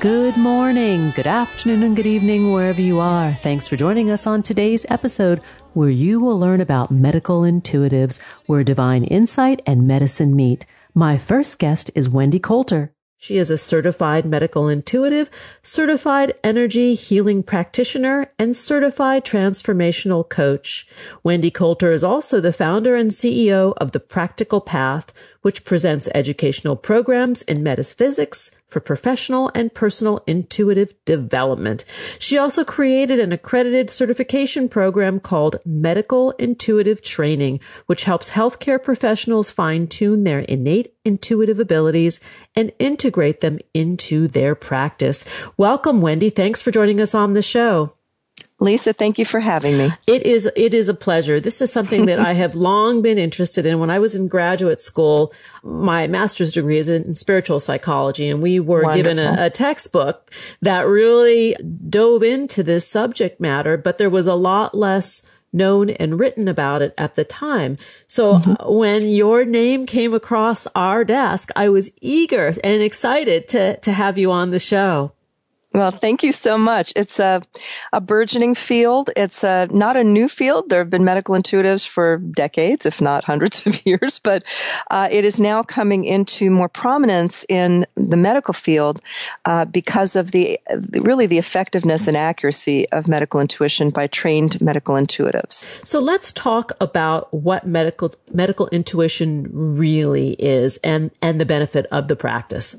Good morning, good afternoon, and good evening, wherever you are. Thanks for joining us on today's episode, where you will learn about medical intuitives, where divine insight and medicine meet. My first guest is Wendy Coulter. She is a certified medical intuitive, certified energy healing practitioner, and certified transformational coach. Wendy Coulter is also the founder and CEO of The Practical Path, which presents educational programs in metaphysics for professional and personal intuitive development. She also created an accredited certification program called Medical Intuitive Training, which helps healthcare professionals fine-tune their innate intuitive abilities and integrate them into their practice. Welcome, Wendy. Thanks for joining us on the show. Lisa, thank you for having me. It is a pleasure. This is something that I have long been interested in. When I was in graduate school, my master's degree is in spiritual psychology, and we were given a textbook that really dove into this subject matter, but there was a lot less known and written about it at the time. So when your name came across our desk, I was eager and excited to have you on the show. Well, thank you so much. It's a burgeoning field. It's not a new field. There have been medical intuitives for decades, if not hundreds of years, but it is now coming into more prominence in the medical field because of the effectiveness and accuracy of medical intuition by trained medical intuitives. So let's talk about what medical intuition really is and the benefit of the practice.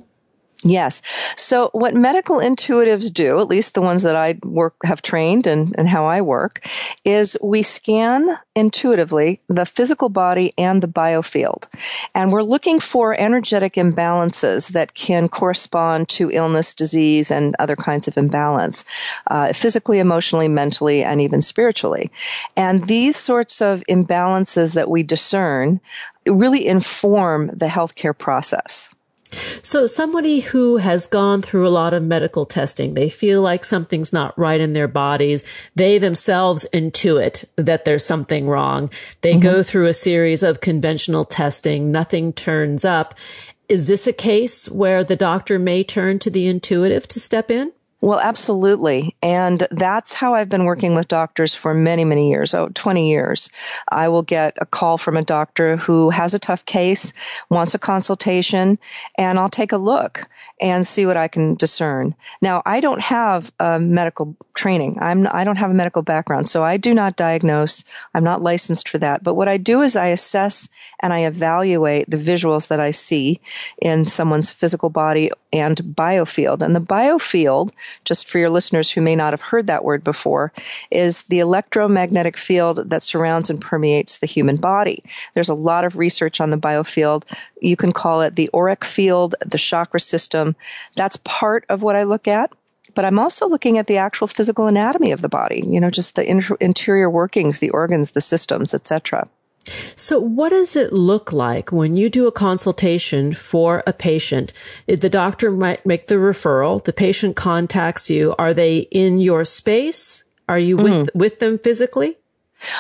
Yes. So what medical intuitives do, at least the ones that I have trained and how I work, is we scan intuitively the physical body and the biofield. And we're looking for energetic imbalances that can correspond to illness, disease, and other kinds of imbalance, physically, emotionally, mentally, and even spiritually. And these sorts of imbalances that we discern really inform the healthcare process. So somebody who has gone through a lot of medical testing, they feel like something's not right in their bodies. They themselves intuit that there's something wrong. They go through a series of conventional testing. Nothing turns up. Is this a case where the doctor may turn to the intuitive to step in? Well, absolutely. And that's how I've been working with doctors for many, many years, 20 years. I will get a call from a doctor who has a tough case, wants a consultation, and I'll take a look and see what I can discern. Now, I don't have a medical training. I don't have a medical background, so I do not diagnose. I'm not licensed for that. But what I do is I assess and I evaluate the visuals that I see in someone's physical body and biofield. And the biofield, just for your listeners who may not have heard that word before, is the electromagnetic field that surrounds and permeates the human body. There's a lot of research on the biofield. You can call it the auric field, the chakra system. That's part of what I look at. But I'm also looking at the actual physical anatomy of the body, just the interior workings, the organs, the systems, etc. So what does it look like when you do a consultation for a patient? The doctor might make the referral. The patient contacts you. Are they in your space? Are you with them physically?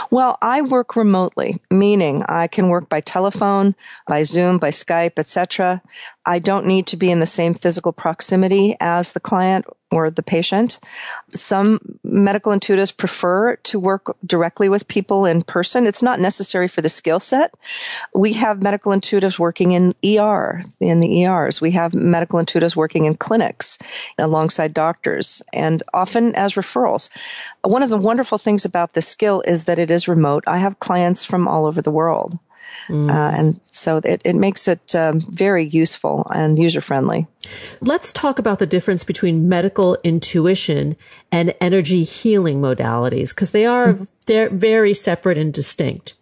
Well, I work remotely, meaning I can work by telephone, by Zoom, by Skype, etc. I don't need to be in the same physical proximity as the client or the patient. Some medical intuitives prefer to work directly with people in person. It's not necessary for the skill set. We have medical intuitives working in the ERs. We have medical intuitives working in clinics alongside doctors and often as referrals. One of the wonderful things about this skill is that it is remote. I have clients from all over the world. And so it makes it very useful and user-friendly. Let's talk about the difference between medical intuition and energy healing modalities, because they are very separate and distinct.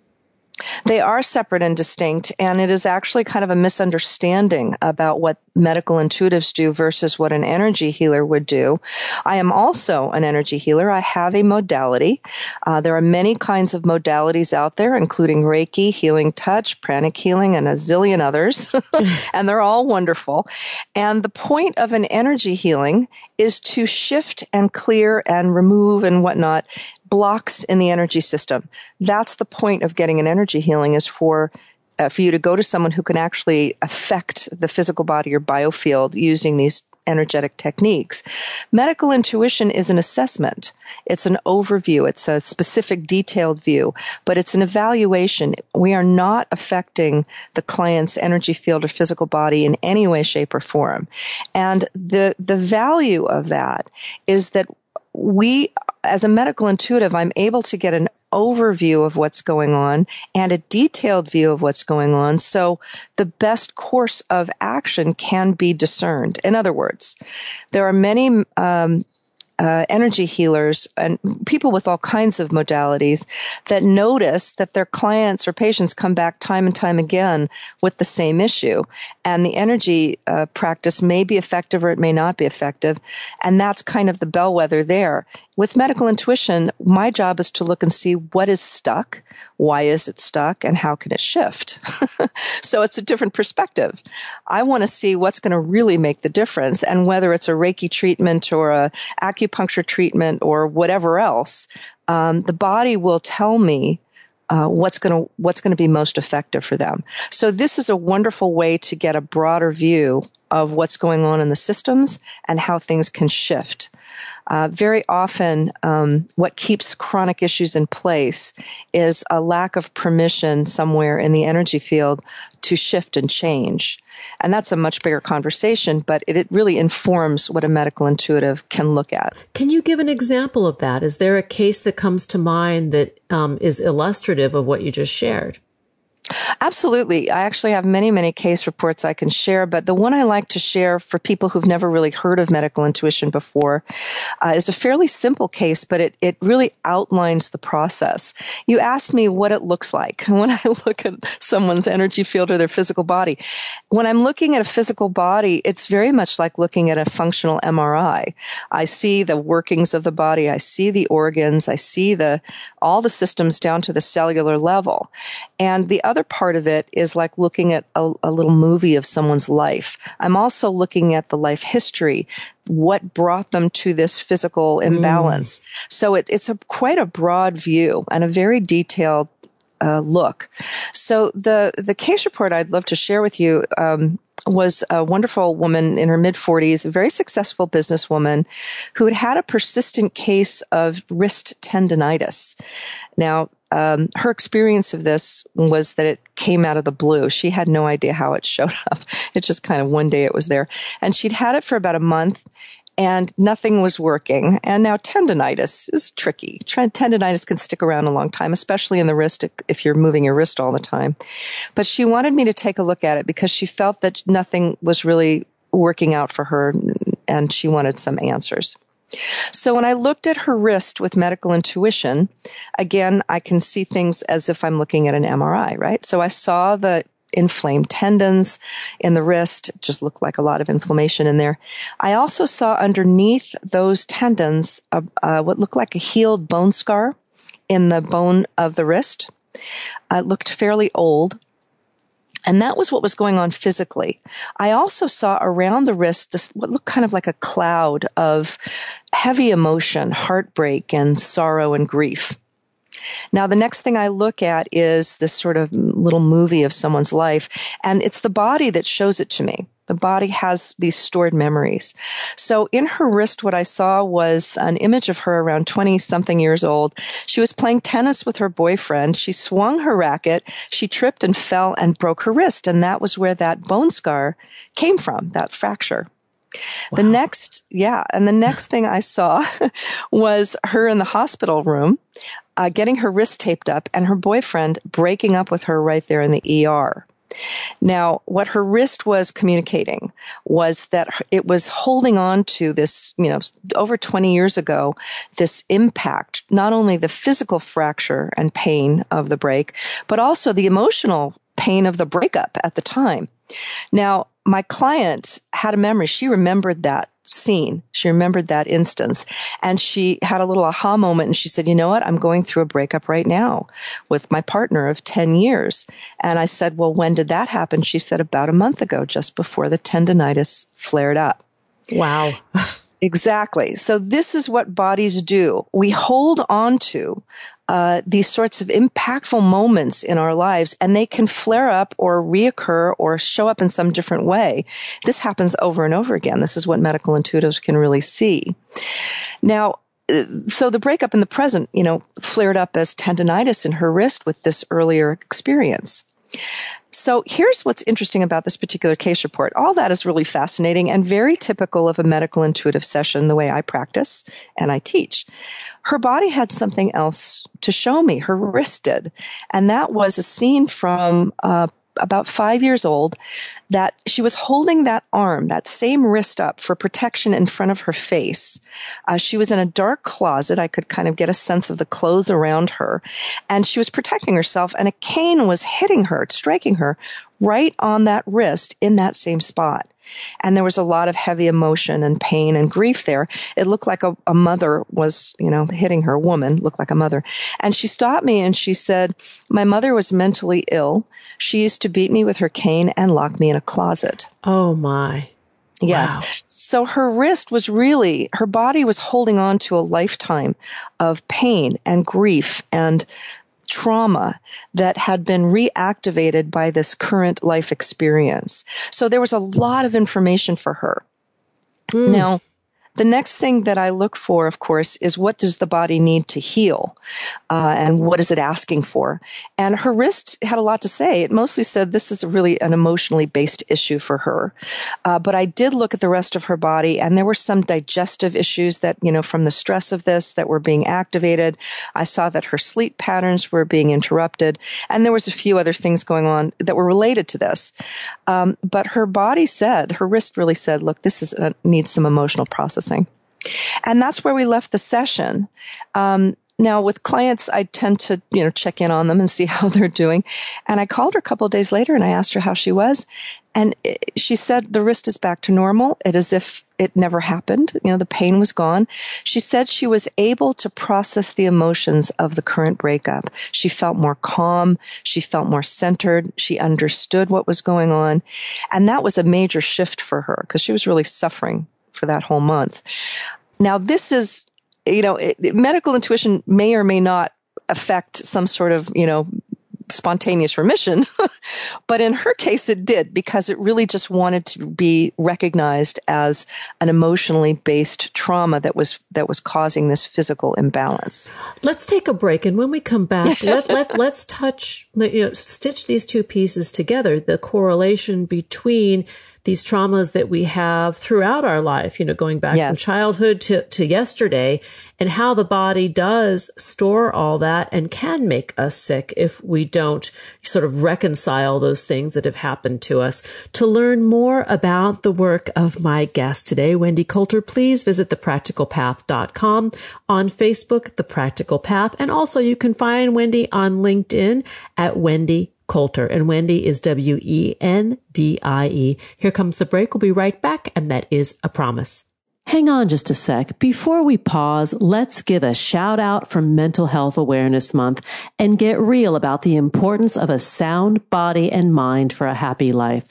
They are separate and distinct, and it is actually kind of a misunderstanding about what medical intuitives do versus what an energy healer would do. I am also an energy healer. I have a modality. There are many kinds of modalities out there, including Reiki, healing touch, pranic healing, and a zillion others, and they're all wonderful. And the point of an energy healing is to shift and clear and remove and whatnot blocks in the energy system. That's the point of getting an energy healing, is for you to go to someone who can actually affect the physical body or biofield using these energetic techniques. Medical intuition is an assessment. It's an overview. It's a specific detailed view, but it's an evaluation. We are not affecting the client's energy field or physical body in any way, shape, or form. And the value of that is that as a medical intuitive, I'm able to get an overview of what's going on and a detailed view of what's going on, so the best course of action can be discerned. In other words, there are many energy healers and people with all kinds of modalities that notice that their clients or patients come back time and time again with the same issue. And the energy practice may be effective or it may not be effective. And that's kind of the bellwether there. With medical intuition, my job is to look and see what is stuck, why is it stuck, and how can it shift? So it's a different perspective. I want to see what's going to really make the difference, and whether it's a Reiki treatment or an acupuncture treatment or whatever else, the body will tell me what's going to be most effective for them. So this is a wonderful way to get a broader view of what's going on in the systems and how things can shift. Very often, what keeps chronic issues in place is a lack of permission somewhere in the energy field to shift and change. And that's a much bigger conversation, but it really informs what a medical intuitive can look at. Can you give an example of that? Is there a case that comes to mind that is illustrative of what you just shared? Absolutely. I actually have many, many case reports I can share, but the one I like to share for people who've never really heard of medical intuition before is a fairly simple case, but it really outlines the process. You asked me what it looks like when I look at someone's energy field or their physical body. When I'm looking at a physical body, it's very much like looking at a functional MRI. I see the workings of the body. I see the organs. I see all the systems down to the cellular level. And the other part of it is like looking at a little movie of someone's life. I'm also looking at the life history, what brought them to this physical imbalance. So it's quite a broad view and a very detailed look. So the case report I'd love to share with you was a wonderful woman in her mid-40s, a very successful businesswoman who had a persistent case of wrist tendinitis. Now, her experience of this was that it came out of the blue. She had no idea how it showed up. It just kind of one day it was there. And she'd had it for about a month and nothing was working. And now tendinitis is tricky. Tendinitis can stick around a long time, especially in the wrist if you're moving your wrist all the time. But she wanted me to take a look at it because she felt that nothing was really working out for her and she wanted some answers. So when I looked at her wrist with medical intuition, again, I can see things as if I'm looking at an MRI, right? So I saw the inflamed tendons in the wrist, just looked like a lot of inflammation in there. I also saw underneath those tendons what looked like a healed bone scar in the bone of the wrist. It looked fairly old. And that was what was going on physically. I also saw around the wrist this what looked kind of like a cloud of heavy emotion, heartbreak, and sorrow and grief. Now, the next thing I look at is this sort of little movie of someone's life, and it's the body that shows it to me. The body has these stored memories. So in her wrist, what I saw was an image of her around 20-something years old. She was playing tennis with her boyfriend. She swung her racket. She tripped and fell and broke her wrist, and that was where that bone scar came from, that fracture. Wow. The next thing I saw was her in the hospital room getting her wrist taped up and her boyfriend breaking up with her right there in the ER. Now, what her wrist was communicating was that it was holding on to this, over 20 years ago, this impact, not only the physical fracture and pain of the break, but also the emotional pain of the breakup at the time. Now, my client had a memory. She remembered that scene. She remembered that instance. And she had a little aha moment, and she said, you know what? I'm going through a breakup right now with my partner of 10 years. And I said, well, when did that happen? She said, about a month ago, just before the tendinitis flared up. Wow. Exactly. So this is what bodies do. We hold on to these sorts of impactful moments in our lives, and they can flare up or reoccur or show up in some different way. This happens over and over again. This is what medical intuitives can really see. Now, so the breakup in the present, flared up as tendinitis in her wrist with this earlier experience. So here's what's interesting about this particular case report. All that is really fascinating and very typical of a medical intuitive session, the way I practice and I teach. Her body had something else to show me. Her wrist did. And that was a scene from about 5 years old that she was holding that arm, that same wrist up for protection in front of her face. She was in a dark closet. I could kind of get a sense of the clothes around her. And she was protecting herself, and a cane was hitting her, striking her right on that wrist in that same spot. And there was a lot of heavy emotion and pain and grief there. It looked like a mother was, hitting her. A woman looked like a mother. And she stopped me and she said, my mother was mentally ill. She used to beat me with her cane and lock me in a closet. Oh, my. Yes. Wow. So her wrist was really, her body was holding on to a lifetime of pain and grief and trauma that had been reactivated by this current life experience. So there was a lot of information for her. Mm. Now, the next thing that I look for, of course, is what does the body need to heal, and what is it asking for? And her wrist had a lot to say. It mostly said this is really an emotionally based issue for her. But I did look at the rest of her body, and there were some digestive issues that, from the stress of this that were being activated. I saw that her sleep patterns were being interrupted, and there was a few other things going on that were related to this. But her body said, her wrist really said, look, this is needs some emotional process. And that's where we left the session. Now, with clients, I tend to, check in on them and see how they're doing. And I called her a couple of days later and I asked her how she was. And she said the wrist is back to normal. It is as if it never happened. The pain was gone. She said she was able to process the emotions of the current breakup. She felt more calm. She felt more centered. She understood what was going on. And that was a major shift for her because she was really suffering for that whole month. Now, this is, medical intuition may or may not affect some sort of, spontaneous remission. But in her case, it did, because it really just wanted to be recognized as an emotionally based trauma that was causing this physical imbalance. Let's take a break. And when we come back, let's touch, stitch these two pieces together, the correlation between these traumas that we have throughout our life, going back yes. from childhood to yesterday, and how the body does store all that and can make us sick if we don't sort of reconcile those things that have happened to us. To learn more about the work of my guest today, Wendy Coulter, please visit thepracticalpath.com, on Facebook, The Practical Path. And also you can find Wendy on LinkedIn at Wendy Coulter, and Wendy is Wendie. Here comes the break. We'll be right back, and that is a promise. Hang on just a sec. Before we pause, let's give a shout out for Mental Health Awareness Month and get real about the importance of a sound body and mind for a happy life.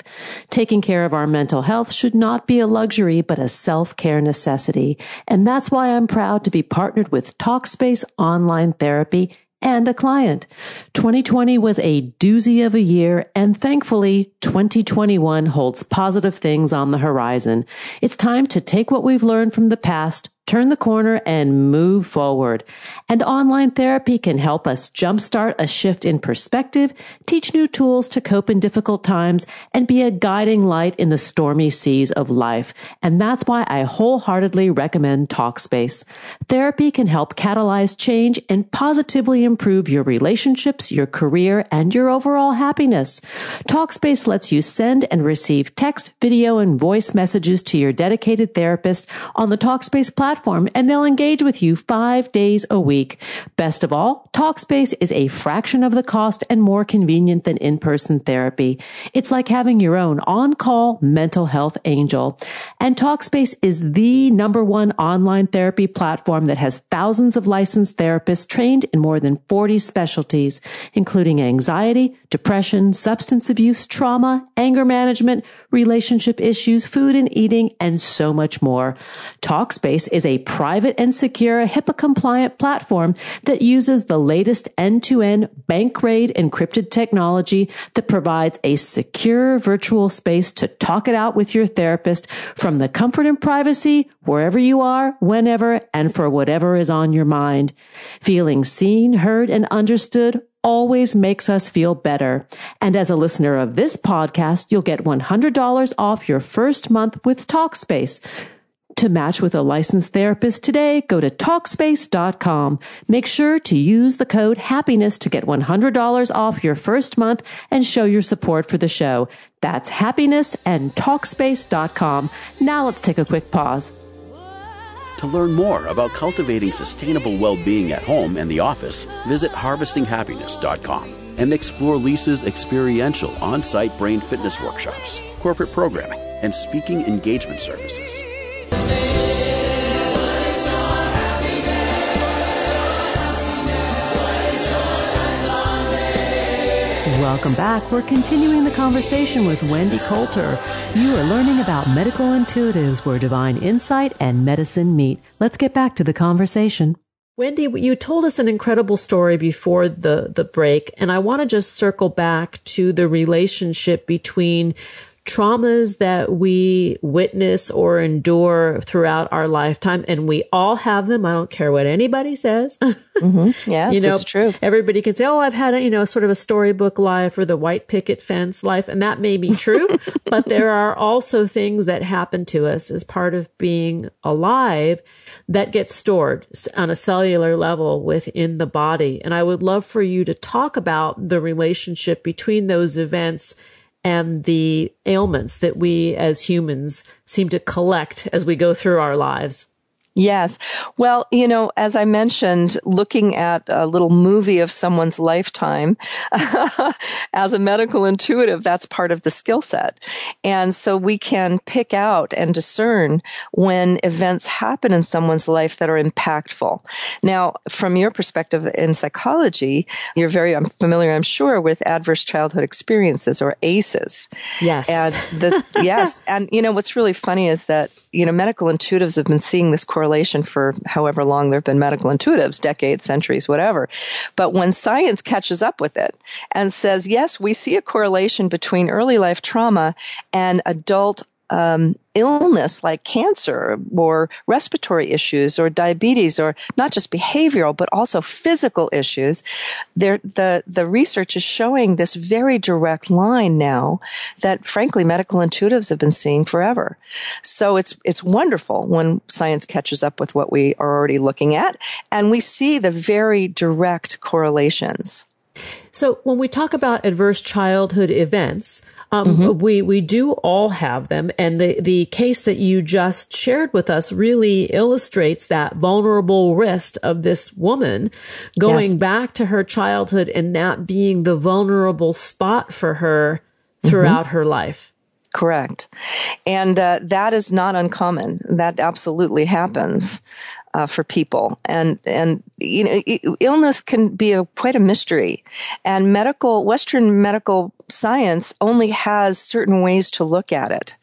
Taking care of our mental health should not be a luxury, but a self-care necessity. And that's why I'm proud to be partnered with Talkspace Online Therapy and a client. 2020 was a doozy of a year, and thankfully, 2021 holds positive things on the horizon. It's time to take what we've learned from the past, turn the corner, and move forward. And online therapy can help us jumpstart a shift in perspective, teach new tools to cope in difficult times, and be a guiding light in the stormy seas of life. And that's why I wholeheartedly recommend Talkspace. Therapy can help catalyze change and positively improve your relationships, your career, and your overall happiness. Talkspace lets you send and receive text, video, and voice messages to your dedicated therapist on the Talkspace platform, and they'll engage with you 5 days a week. Best of all, Talkspace is a fraction of the cost and more convenient than in-person therapy. It's like having your own on-call mental health angel. And Talkspace is the #1 online therapy platform that has thousands of licensed therapists trained in more than 40 specialties, including anxiety, depression, substance abuse, trauma, anger management, relationship issues, food and eating, and so much more. Talkspace is a private and secure HIPAA-compliant platform that uses the latest end-to-end bank-grade encrypted technology that provides a secure virtual space to talk it out with your therapist from the comfort and privacy, wherever you are, whenever, and for whatever is on your mind. Feeling seen, heard, and understood always makes us feel better. And as a listener of this podcast, you'll get $100 off your first month with Talkspace. To match with a licensed therapist today, go to Talkspace.com. Make sure to use the code HAPPINESS to get $100 off your first month and show your support for the show. That's happiness and Talkspace.com. Now let's take a quick pause. To learn more about cultivating sustainable well-being at home and the office, visit HarvestingHappiness.com and explore Lisa's experiential on-site brain fitness workshops, corporate programming, and speaking engagement services. Welcome back. We're continuing the conversation with Wendy Coulter. You are learning about Medical Intuitives, where divine insight and medicine meet. Let's get back to the conversation. Wendy, you told us an incredible story before the break, and I want to just circle back to the relationship between traumas that we witness or endure throughout our lifetime, and we all have them. I don't care what anybody says. Mm-hmm. Yes, it's true. Everybody can say, oh, I've had sort of a storybook life or the white picket fence life, and that may be true, but there are also things that happen to us as part of being alive that get stored on a cellular level within the body. And I would love for you to talk about the relationship between those events and the ailments that we as humans seem to collect as we go through our lives. Yes. Well, as I mentioned, looking at a little movie of someone's lifetime as a medical intuitive, that's part of the skill set. And so we can pick out and discern when events happen in someone's life that are impactful. Now, from your perspective in psychology, you're very familiar, I'm sure, with adverse childhood experiences, or ACEs. Yes. And yes. And what's really funny is that, medical intuitives have been seeing this correlation for however long there have been medical intuitives, decades, centuries, whatever. But when science catches up with it and says, yes, we see a correlation between early life trauma and adult illness like cancer or respiratory issues or diabetes, or not just behavioral, but also physical issues, the research is showing this very direct line now that, frankly, medical intuitives have been seeing forever. So it's wonderful when science catches up with what we are already looking at, and we see the very direct correlations. So when we talk about adverse childhood events, mm-hmm. we do all have them. And the case that you just shared with us really illustrates that vulnerable wrist of this woman going yes. back to her childhood, and that being the vulnerable spot for her throughout mm-hmm. her life. Correct. And that is not uncommon. That absolutely happens for people. And illness can be quite a mystery. And Western medical science only has certain ways to look at it.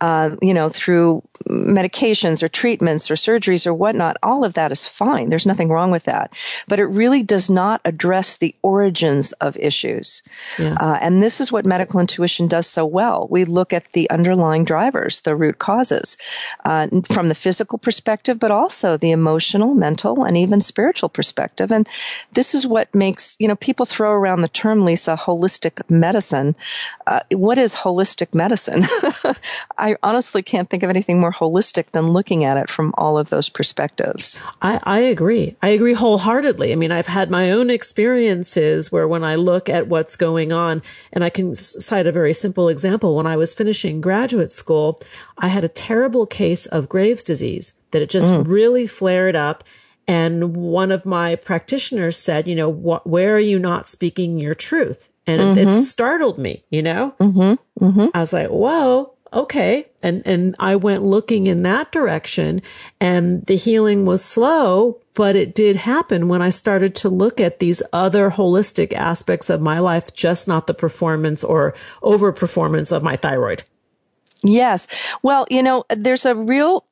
through medications or treatments or surgeries or whatnot, all of that is fine. There's nothing wrong with that. But it really does not address the origins of issues. Yeah. And this is what medical intuition does so well. We look at the underlying drivers, the root causes, from the physical perspective, but also the emotional, mental, and even spiritual perspective. And this is what makes, people throw around the term, Lisa, holistic medicine. What is holistic medicine? I honestly can't think of anything more holistic than looking at it from all of those perspectives. I agree. I agree wholeheartedly. I mean, I've had my own experiences where when I look at what's going on, and I can cite a very simple example. When I was finishing graduate school, I had a terrible case of Graves' disease that it just really flared up. And one of my practitioners said, where are you not speaking your truth? And it startled me, I was like, whoa. Okay. And I went looking in that direction, and the healing was slow, but it did happen when I started to look at these other holistic aspects of my life, just not the performance or overperformance of my thyroid. Yes. Well, there's a real,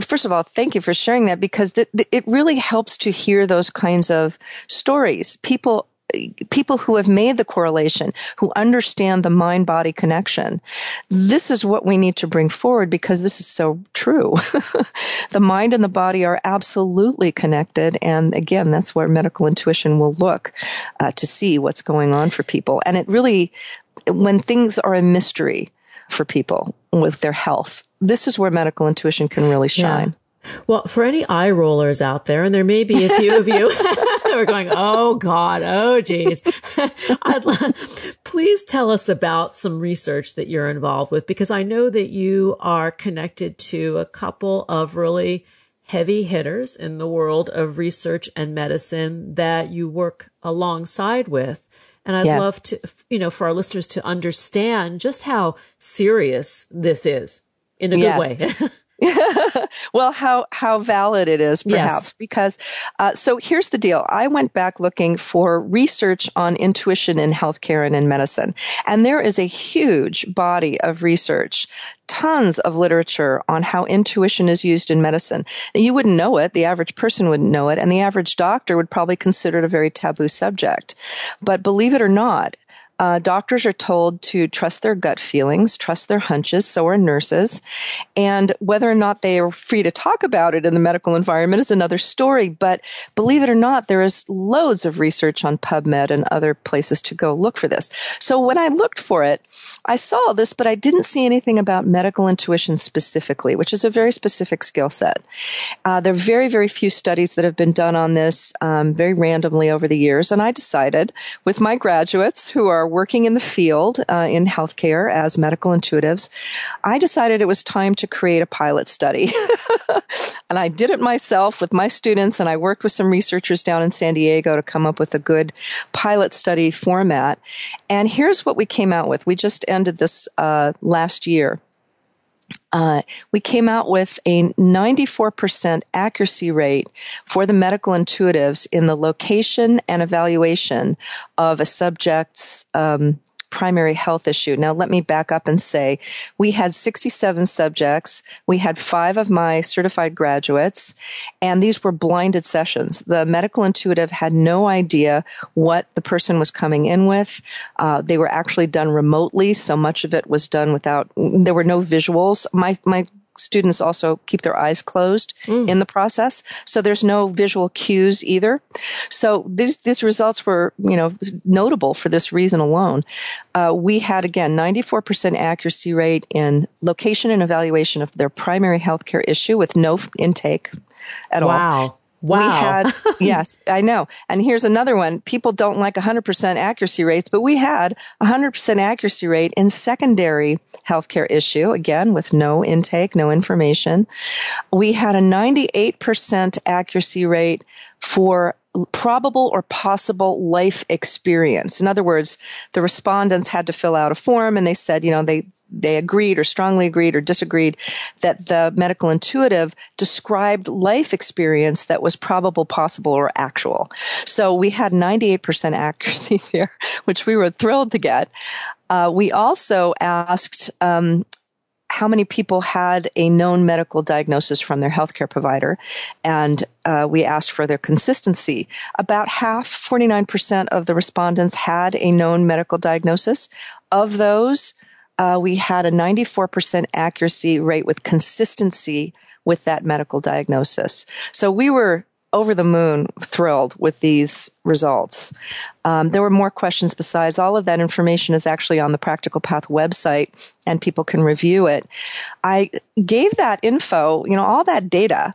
first of all, thank you for sharing that, because it really helps to hear those kinds of stories. People who have made the correlation, who understand the mind-body connection. This is what we need to bring forward, because this is so true. The mind and the body are absolutely connected. And again, that's where medical intuition will look to see what's going on for people. And it really, when things are a mystery for people with their health, this is where medical intuition can really shine. Yeah. Well, for any eye rollers out there, and there may be a few of you who are going, oh, God, oh, geez, please tell us about some research that you're involved with, because I know that you are connected to a couple of really heavy hitters in the world of research and medicine that you work alongside with. And I'd love to, for our listeners to understand just how serious this is in a good way. Well, how valid it is, perhaps, because so here's the deal. I went back looking for research on intuition in healthcare and in medicine, and there is a huge body of research, tons of literature on how intuition is used in medicine. Now, you wouldn't know it. The average person wouldn't know it, and the average doctor would probably consider it a very taboo subject. But believe it or not, doctors are told to trust their gut feelings, trust their hunches, so are nurses. And whether or not they are free to talk about it in the medical environment is another story. But believe it or not, there is loads of research on PubMed and other places to go look for this. So when I looked for it, I saw this, but I didn't see anything about medical intuition specifically, which is a very specific skill set. There are very, very few studies that have been done on this very randomly over the years. And I decided with my graduates who are working in the field in healthcare as medical intuitives, I decided it was time to create a pilot study. And I did it myself with my students, and I worked with some researchers down in San Diego to come up with a good pilot study format. And here's what we came out with. We just ended this last year. We came out with a 94% accuracy rate for the medical intuitives in the location and evaluation of a subject's primary health issue. Now, let me back up and say we had 67 subjects. We had 5 of my certified graduates, and these were blinded sessions. The medical intuitive had no idea what the person was coming in with. They were actually done remotely, so much of it was done without, there were no visuals. My students also keep their eyes closed in the process. So there's no visual cues either. So these results were, notable for this reason alone. We had, again, 94% accuracy rate in location and evaluation of their primary healthcare issue with no intake at all. Wow. We had, yes, I know. And here's another one. People don't like 100% accuracy rates, but we had 100% accuracy rate in secondary healthcare issue, again, with no intake, no information. We had a 98% accuracy rate for probable or possible life experience. In other words, the respondents had to fill out a form, and they said, they agreed or strongly agreed or disagreed that the medical intuitive described life experience that was probable, possible, or actual. So we had 98% accuracy there, which we were thrilled to get. We also asked how many people had a known medical diagnosis from their healthcare provider, and we asked for their consistency. About half, 49% of the respondents had a known medical diagnosis. Of those, we had a 94% accuracy rate with consistency with that medical diagnosis. So we were over the moon thrilled with these results. There were more questions besides. All of that information is actually on the Practical Path website, and people can review it. I gave that info, all that data,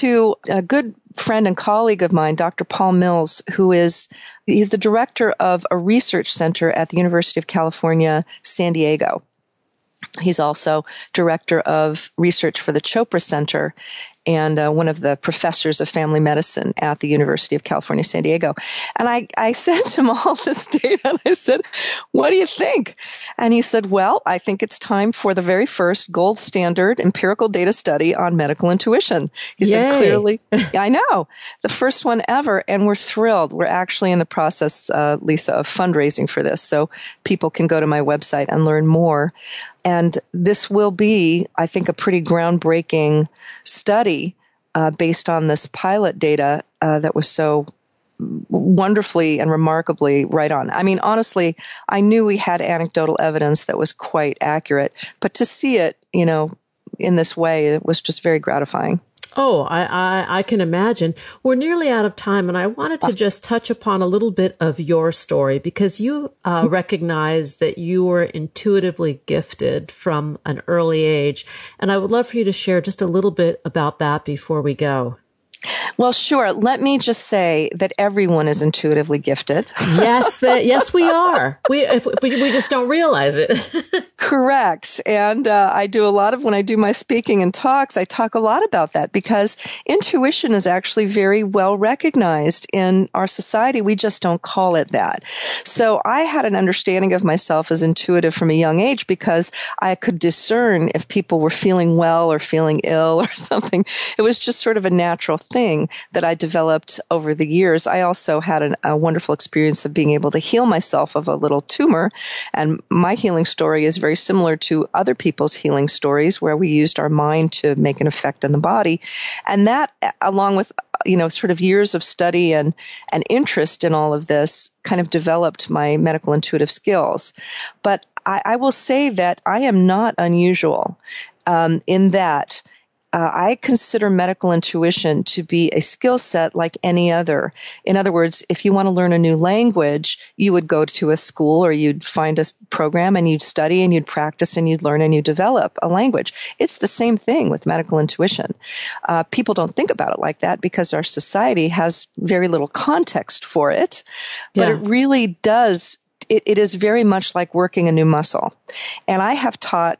to a good friend and colleague of mine, Dr. Paul Mills, who's the director of a research center at the University of California, San Diego. He's also director of research for the Chopra Center and one of the professors of family medicine at the University of California, San Diego. And I sent him all this data, and I said, what do you think? And he said, well, I think it's time for the very first gold standard empirical data study on medical intuition. He said, clearly, I know, the first one ever, and we're thrilled. We're actually in the process, Lisa, of fundraising for this, so people can go to my website and learn more. And this will be, I think, a pretty groundbreaking study based on this pilot data that was so wonderfully and remarkably right on. I mean, honestly, I knew we had anecdotal evidence that was quite accurate, but to see it, in this way, it was just very gratifying. Oh, I can imagine. We're nearly out of time, and I wanted to just touch upon a little bit of your story, because you recognize that you were intuitively gifted from an early age, and I would love for you to share just a little bit about that before we go. Well, sure. Let me just say that everyone is intuitively gifted. Yes, we are. We just don't realize it. Correct. And when I do my speaking and talks, I talk a lot about that, because intuition is actually very well recognized in our society. We just don't call it that. So I had an understanding of myself as intuitive from a young age, because I could discern if people were feeling well or feeling ill or something. It was just sort of a natural thing that I developed over the years. I also had a wonderful experience of being able to heal myself of a little tumor. And my healing story is very similar to other people's healing stories, where we used our mind to make an effect on the body. And that, along with sort of years of study and interest in all of this, kind of developed my medical intuitive skills. But I will say that I am not unusual in that I consider medical intuition to be a skill set like any other. In other words, if you want to learn a new language, you would go to a school, or you'd find a program and you'd study and you'd practice and you'd learn and you develop a language. It's the same thing with medical intuition. People don't think about it like that, because our society has very little context for it, but it really does. It is very much like working a new muscle. And I have taught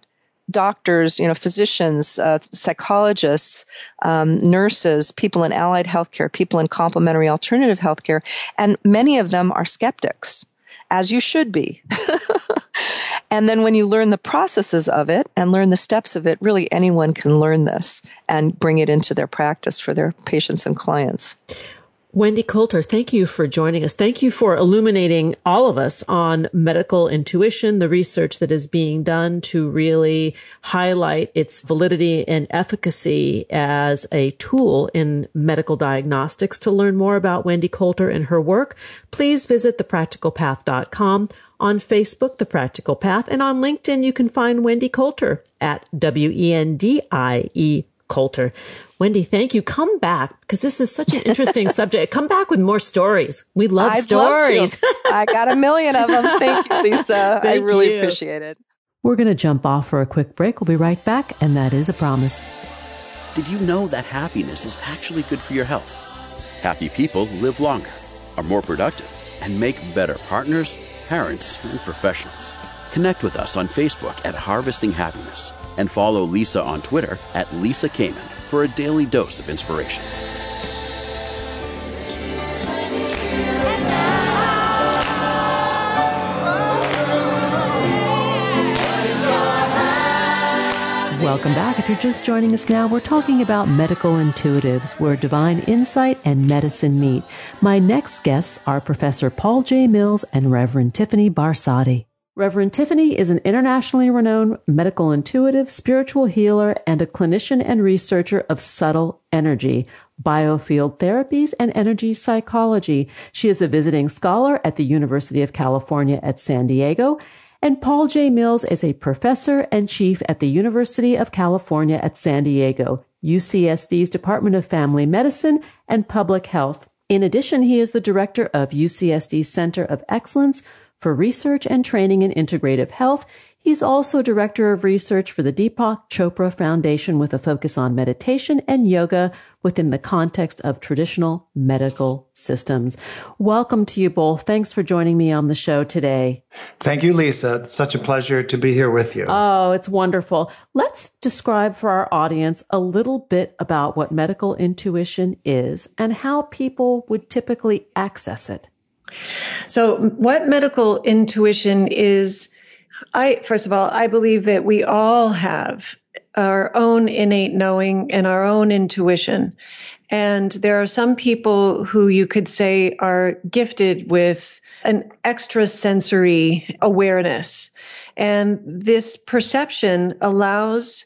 doctors, physicians, psychologists, nurses, people in allied healthcare, people in complementary alternative healthcare, and many of them are skeptics, as you should be. And then when you learn the processes of it and learn the steps of it, really anyone can learn this and bring it into their practice for their patients and clients. Wendy Coulter, thank you for joining us. Thank you for illuminating all of us on medical intuition, the research that is being done to really highlight its validity and efficacy as a tool in medical diagnostics. To learn more about Wendy Coulter and her work, please visit thepracticalpath.com. On Facebook, The Practical Path, and on LinkedIn, you can find Wendy Coulter at WENDIE Coulter. Wendy, thank you. Come back, because this is such an interesting subject. Come back with more stories. We love stories. I got a million of them. Thank you, Lisa. Thank you. Appreciate it. We're going to jump off for a quick break. We'll be right back, and that is a promise. Did you know that happiness is actually good for your health? Happy people live longer, are more productive, and make better partners, parents, and professionals. Connect with us on Facebook at Harvesting Happiness, and follow Lisa on Twitter at Lisa Kamen for a daily dose of inspiration. Welcome back. If you're just joining us now, we're talking about medical intuitives, where divine insight and medicine meet. My next guests are Professor Paul J. Mills and Reverend Tiffany Barsotti. Reverend Tiffany is an internationally renowned medical intuitive, spiritual healer, and a clinician and researcher of subtle energy, biofield therapies, and energy psychology. She is a visiting scholar at the University of California at San Diego, and Paul J. Mills is a professor and chief at the University of California at San Diego, UCSD's Department of Family Medicine and Public Health. In addition, he is the director of UCSD's Center of Excellence for Research and Training in Integrative Health. He's also Director of Research for the Deepak Chopra Foundation with a focus on meditation and yoga within the context of traditional medical systems. Welcome to you both. Thanks for joining me on the show today. Thank you, Lisa. It's such a pleasure to be here with you. Oh, it's wonderful. Let's describe for our audience a little bit about what medical intuition is and how people would typically access it. So what medical intuition is, I believe that we all have our own innate knowing and our own intuition. And there are some people who you could say are gifted with an extrasensory awareness. And this perception allows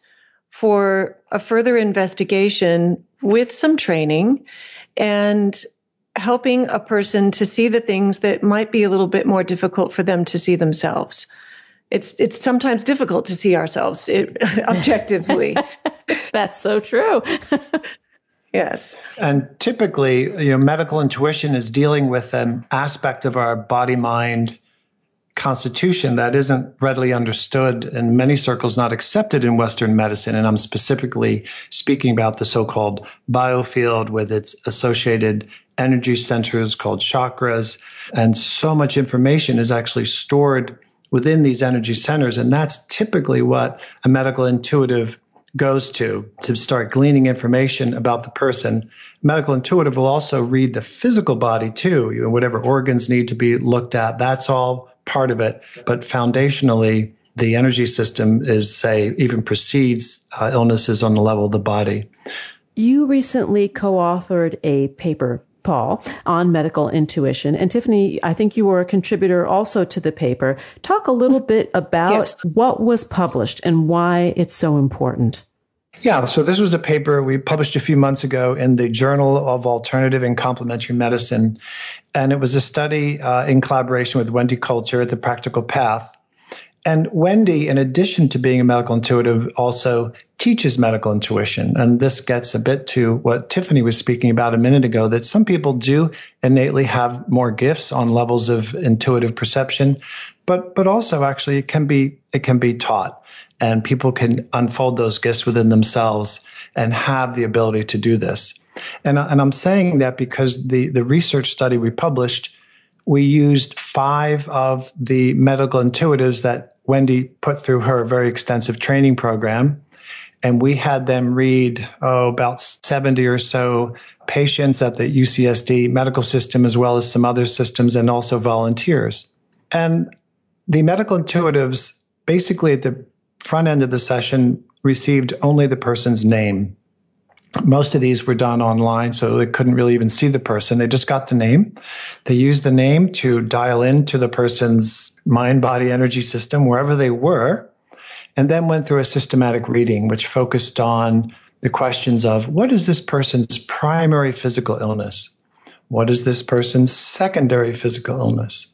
for a further investigation with some training and helping a person to see the things that might be a little bit more difficult for them to see themselves. It's sometimes difficult to see ourselves objectively. That's so true. Yes. And typically, medical intuition is dealing with an aspect of our body-mind constitution that isn't readily understood and many circles not accepted in Western medicine. And I'm specifically speaking about the so-called biofield with its associated energy centers called chakras. And so much information is actually stored within these energy centers. And that's typically what a medical intuitive goes to start gleaning information about the person. Medical intuitive will also read the physical body too, whatever organs need to be looked at. That's all part of it. But foundationally, the energy system even precedes illnesses on the level of the body. You recently co-authored a paper, Paul, on medical intuition. And Tiffany, I think you were a contributor also to the paper. Talk a little bit about What was published and why it's so important. Yeah, so this was a paper we published a few months ago in the Journal of Alternative and Complementary Medicine. And it was a study in collaboration with Wendy Coulter at The Practical Path. And Wendy, in addition to being a medical intuitive, also teaches medical intuition. And this gets a bit to what Tiffany was speaking about a minute ago, that some people do innately have more gifts on levels of intuitive perception, but also actually it can be taught. And people can unfold those gifts within themselves and have the ability to do this. And I'm saying that because the research study we published, we used 5 of the medical intuitives that Wendy put through her very extensive training program. And we had them read about 70 or so patients at the UCSD medical system, as well as some other systems, and also volunteers. And the medical intuitives basically at the front end of the session received only the person's name. Most of these were done online, so they couldn't really even see the person. They just got the name. They used the name to dial into the person's mind, body, energy system, wherever they were, and then went through a systematic reading, which focused on the questions of what is this person's primary physical illness? What is this person's secondary physical illness?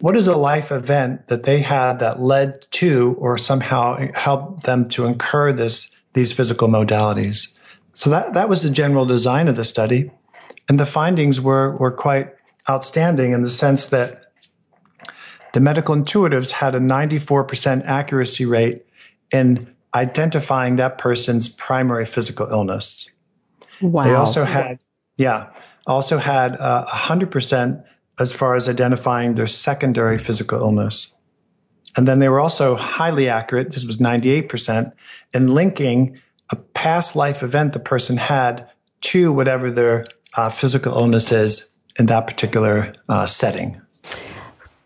What is a life event that they had that led to or somehow helped them to incur these physical modalities? So that was the general design of the study. And the findings were quite outstanding in the sense that the medical intuitives had a 94% accuracy rate in identifying that person's primary physical illness. Wow. They also had 100% as far as identifying their secondary physical illness. And then they were also highly accurate, this was 98%, in linking a past life event the person had to whatever their physical illness is in that particular setting.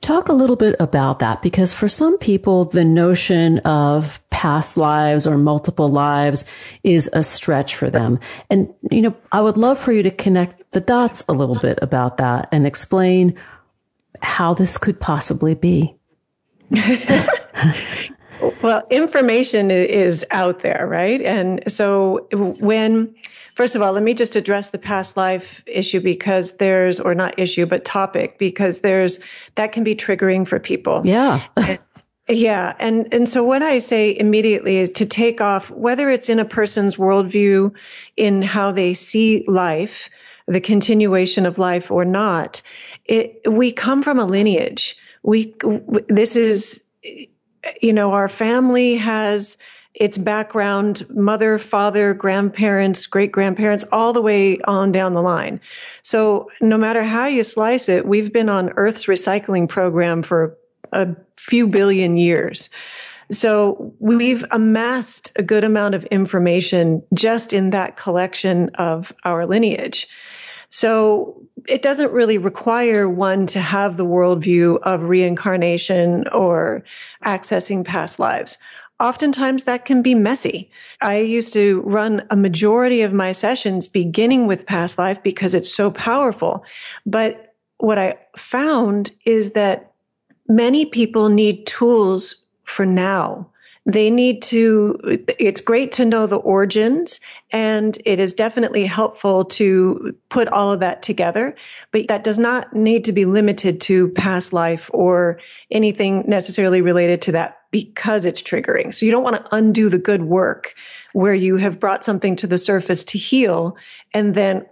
Talk a little bit about that, because for some people, the notion of past lives or multiple lives is a stretch for them. And, I would love for you to connect the dots a little bit about that and explain how this could possibly be. Well, information is out there, right? And so first of all, let me just address the past life issue topic, because that can be triggering for people. Yeah. Yeah. And so what I say immediately is to take off, whether it's in a person's worldview, in how they see life, the continuation of life or not, we come from a lineage. This is, our family has its background, mother, father, grandparents, great-grandparents, all the way on down the line. So no matter how you slice it, we've been on Earth's recycling program for a few billion years. So we've amassed a good amount of information just in that collection of our lineage. So it doesn't really require one to have the worldview of reincarnation or accessing past lives. Oftentimes that can be messy. I used to run a majority of my sessions beginning with past life because it's so powerful. But what I found is that many people need tools for now. It's great to know the origins, and it is definitely helpful to put all of that together, but that does not need to be limited to past life or anything necessarily related to that, because it's triggering. So you don't want to undo the good work where you have brought something to the surface to heal, and then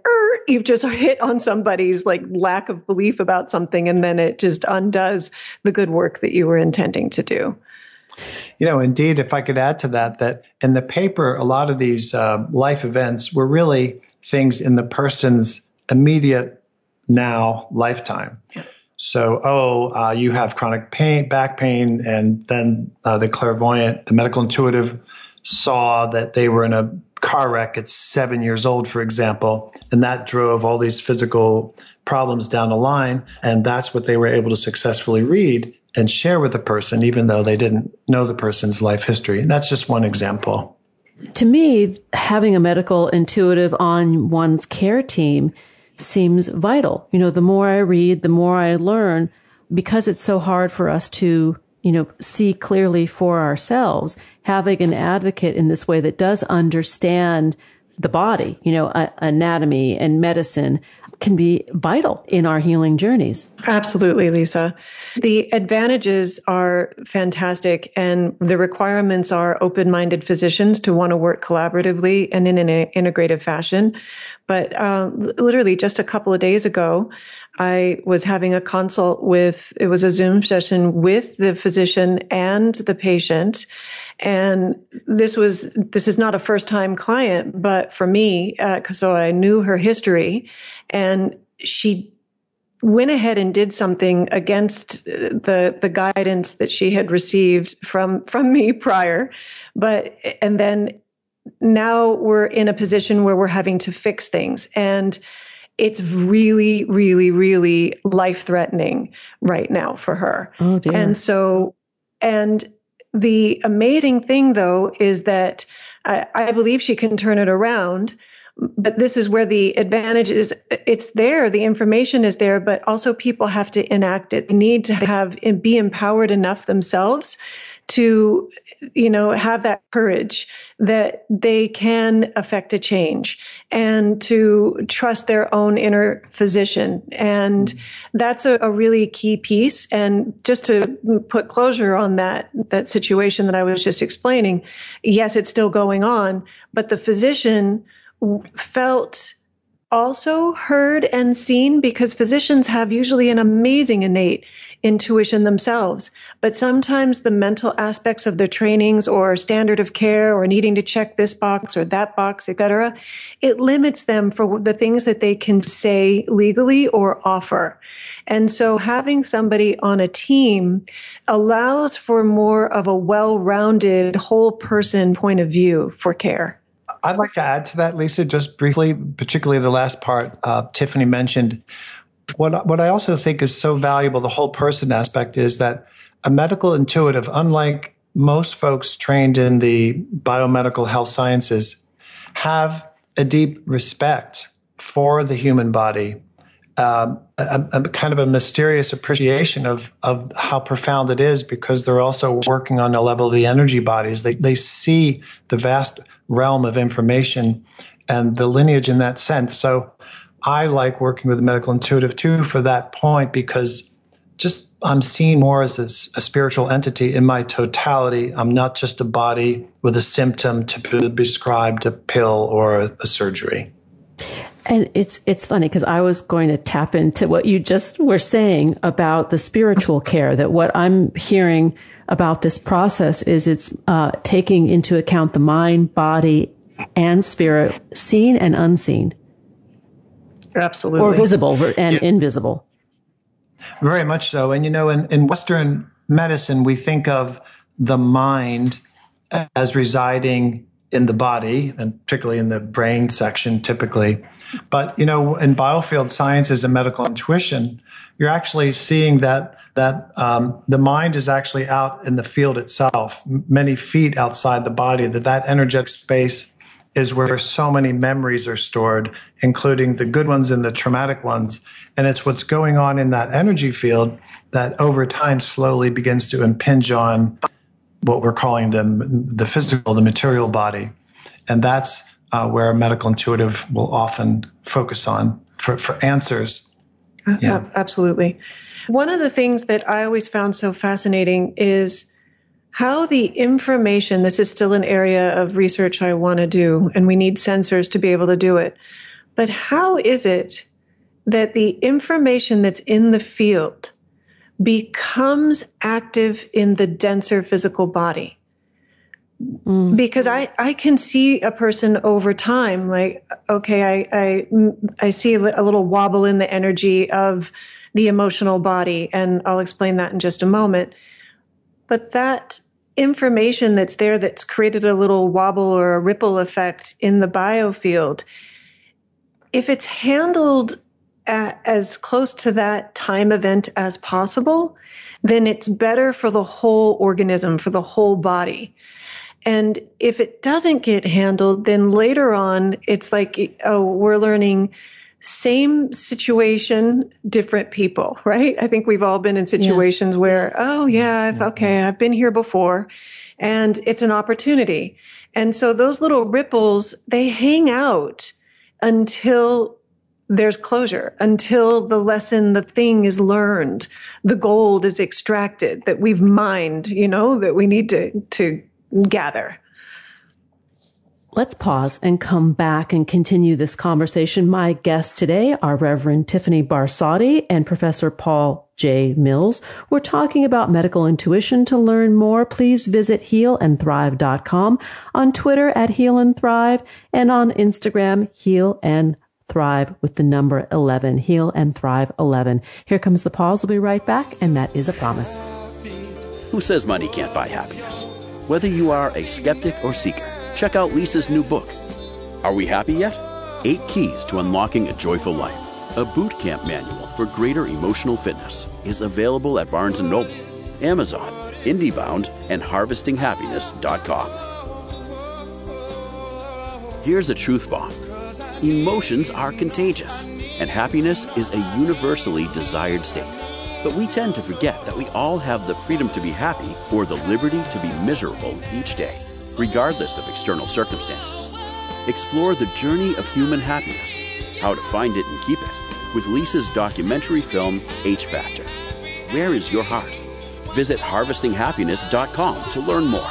you've just hit on somebody's lack of belief about something, and then it just undoes the good work that you were intending to do. Indeed, if I could add to that in the paper, a lot of these life events were really things in the person's immediate now lifetime. Yeah. So, you have chronic pain, back pain, and then the medical intuitive saw that they were in a car wreck at 7 years old, for example, and that drove all these physical problems down the line, and that's what they were able to successfully read and share with the person, even though they didn't know the person's life history. And that's just one example. To me, having a medical intuitive on one's care team seems vital. The more I read, the more I learn, because it's so hard for us to, see clearly for ourselves. Having an advocate in this way that does understand the body, anatomy and medicine, can be vital in our healing journeys. Absolutely, Lisa. The advantages are fantastic, and the requirements are open-minded physicians to want to work collaboratively and in an integrative fashion. But literally just a couple of days ago, I was having a consult it was a Zoom session with the physician and the patient. And this is not a first-time client, but for me, so I knew her history, and she went ahead and did something against the guidance that she had received from me prior, and then now we're in a position where we're having to fix things, and it's really, really, really life-threatening right now for her. Oh, dear. The amazing thing, though, is that I believe she can turn it around, but this is where the advantage is. It's there. The information is there, but also people have to enact it. They need to be empowered enough themselves to, have that courage that they can affect a change, and to trust their own inner physician. And that's a really key piece. And just to put closure on that situation that I was just explaining, yes, it's still going on, but the physician felt also heard and seen, because physicians have usually an amazing innate intuition themselves, but sometimes the mental aspects of their trainings or standard of care or needing to check this box or that box, etc., it limits them for the things that they can say legally or offer. And so having somebody on a team allows for more of a well-rounded whole person point of view for care. I'd like to add to that, Lisa, just briefly, particularly the last part Tiffany mentioned. What I also think is so valuable, the whole person aspect, is that a medical intuitive, unlike most folks trained in the biomedical health sciences, have a deep respect for the human body a kind of a mysterious appreciation of how profound it is, because they're also working on the level of the energy bodies. They see the vast realm of information and the lineage in that sense. So I like working with the medical intuitive too for that point, because just I'm seen more as a spiritual entity in my totality. I'm not just a body with a symptom to prescribe a pill or a surgery. And it's funny, because I was going to tap into what you just were saying about the spiritual care, that what I'm hearing about this process is it's taking into account the mind, body, and spirit, seen and unseen. Absolutely. Or visible and invisible. Very much so. And, in Western medicine, we think of the mind as residing in the body, and particularly in the brain section, typically. But, in biofield sciences and medical intuition, you're actually seeing that the mind is actually out in the field itself, many feet outside the body, that energetic space is where so many memories are stored, including the good ones and the traumatic ones. And it's what's going on in that energy field that over time slowly begins to impinge on what we're calling the physical, the material body. And that's where a medical intuitive will often focus on for answers. Yeah. Absolutely. One of the things that I always found so fascinating is how the information, this is still an area of research I want to do, and we need sensors to be able to do it. But how is it that the information that's in the field becomes active in the denser physical body? Mm-hmm. Because I can see a person over time, like, okay, I see a little wobble in the energy of the emotional body, and I'll explain that in just a moment. But that information that's there, that's created a little wobble or a ripple effect in the biofield, if it's handled as close to that time event as possible, then it's better for the whole organism, for the whole body. And if it doesn't get handled, then later on, it's like, oh, we're learning same situation, different people, right? I think we've all been in situations where, I've been here before, and it's an opportunity. And so those little ripples, they hang out until there's closure, until the thing is learned, the gold is extracted that we've mined, that we need to gather. Let's pause and come back and continue this conversation. My guests today are Reverend Tiffany Barsotti and Professor Paul J. Mills. We're talking about medical intuition. To learn more, please visit healandthrive.com, on Twitter @healandthrive, and on Instagram, healandthrive with the number 11, healandthrive11. Here comes the pause. We'll be right back, and that is a promise. Who says money can't buy happiness? Whether you are a skeptic or seeker, check out Lisa's new book, Are We Happy Yet? 8 Keys to Unlocking a Joyful Life, a boot camp manual for greater emotional fitness, is available at Barnes & Noble, Amazon, IndieBound, and HarvestingHappiness.com. Here's a truth bomb. Emotions are contagious, and happiness is a universally desired state. But we tend to forget that we all have the freedom to be happy or the liberty to be miserable each day, regardless of external circumstances. Explore the journey of human happiness, how to find it and keep it, with Lisa's documentary film, H Factor. Where is your heart? Visit HarvestingHappiness.com to learn more.